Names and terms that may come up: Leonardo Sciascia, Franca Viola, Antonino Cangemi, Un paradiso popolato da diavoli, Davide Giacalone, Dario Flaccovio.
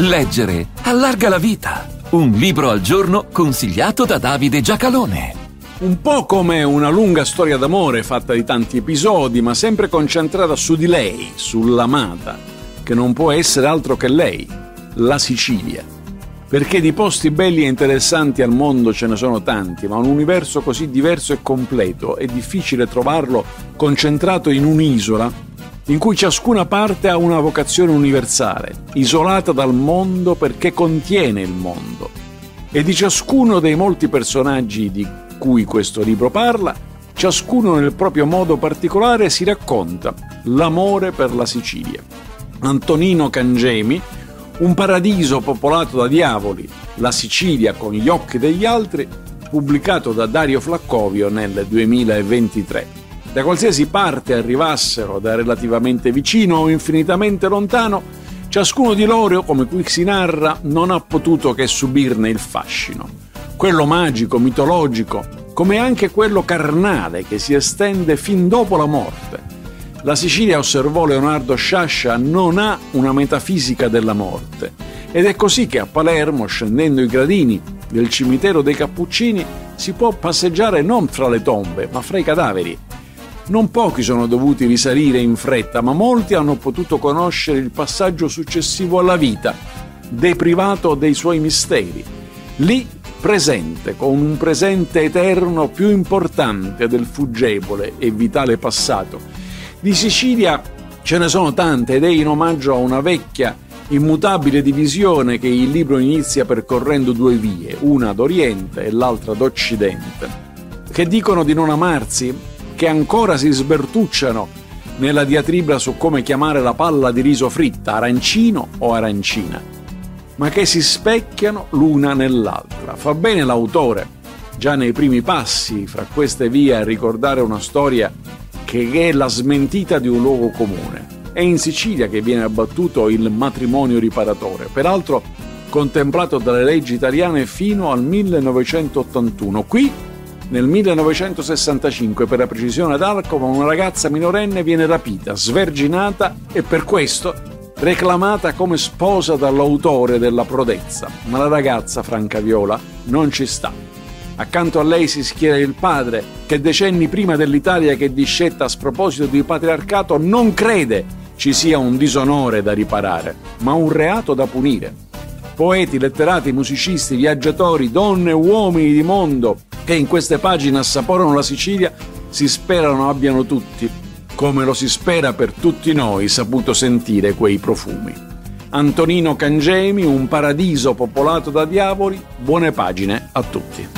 Leggere allarga la vita. Un libro al giorno consigliato da Davide Giacalone. Un po' come una lunga storia d'amore fatta di tanti episodi, ma sempre concentrata su di lei, sull'amata, che non può essere altro che lei, la Sicilia. Perché di posti belli e interessanti al mondo ce ne sono tanti, ma un universo così diverso e completo è difficile trovarlo concentrato in un'isola in cui ciascuna parte ha una vocazione universale, isolata dal mondo perché contiene il mondo. E di ciascuno dei molti personaggi di cui questo libro parla, ciascuno nel proprio modo particolare si racconta l'amore per la Sicilia. Antonino Cangemi, Un paradiso popolato da diavoli, la Sicilia con gli occhi degli altri, pubblicato da Dario Flaccovio nel 2023. Da qualsiasi parte arrivassero, da relativamente vicino o infinitamente lontano, ciascuno di loro, come qui si narra, non ha potuto che subirne il fascino. Quello magico, mitologico, come anche quello carnale che si estende fin dopo la morte. La Sicilia, osservò Leonardo Sciascia, non ha una metafisica della morte. Ed è così che a Palermo, scendendo i gradini del cimitero dei Cappuccini, si può passeggiare non fra le tombe, ma fra i cadaveri. Non pochi sono dovuti risalire in fretta, ma molti hanno potuto conoscere il passaggio successivo alla vita, deprivato dei suoi misteri. Lì, presente, con un presente eterno più importante del fuggevole e vitale passato. Di Sicilia ce ne sono tante ed è in omaggio a una vecchia, immutabile divisione che il libro inizia percorrendo due vie, una d'Oriente e l'altra d'Occidente, che dicono di non amarsi, che ancora si sbertucciano nella diatriba su come chiamare la palla di riso fritta, arancino o arancina, ma che si specchiano l'una nell'altra. Fa bene l'autore, già nei primi passi fra queste vie, a ricordare una storia che è la smentita di un luogo comune. È in Sicilia che viene abbattuto il matrimonio riparatore, peraltro contemplato dalle leggi italiane fino al 1981. Qui, nel 1965, per la precisione ad Alcova, una ragazza minorenne viene rapita, sverginata e per questo reclamata come sposa dall'autore della prodezza. Ma la ragazza, Franca Viola, non ci sta. Accanto a lei si schiera il padre, che decenni prima dell'Italia che discetta a sproposito di patriarcato non crede ci sia un disonore da riparare, ma un reato da punire. Poeti, letterati, musicisti, viaggiatori, donne e uomini di mondo che in queste pagine assaporano la Sicilia, si sperano abbiano tutti, come lo si spera per tutti noi, saputo sentire quei profumi. Antonino Cangemi, Un paradiso popolato da diavoli, buone pagine a tutti.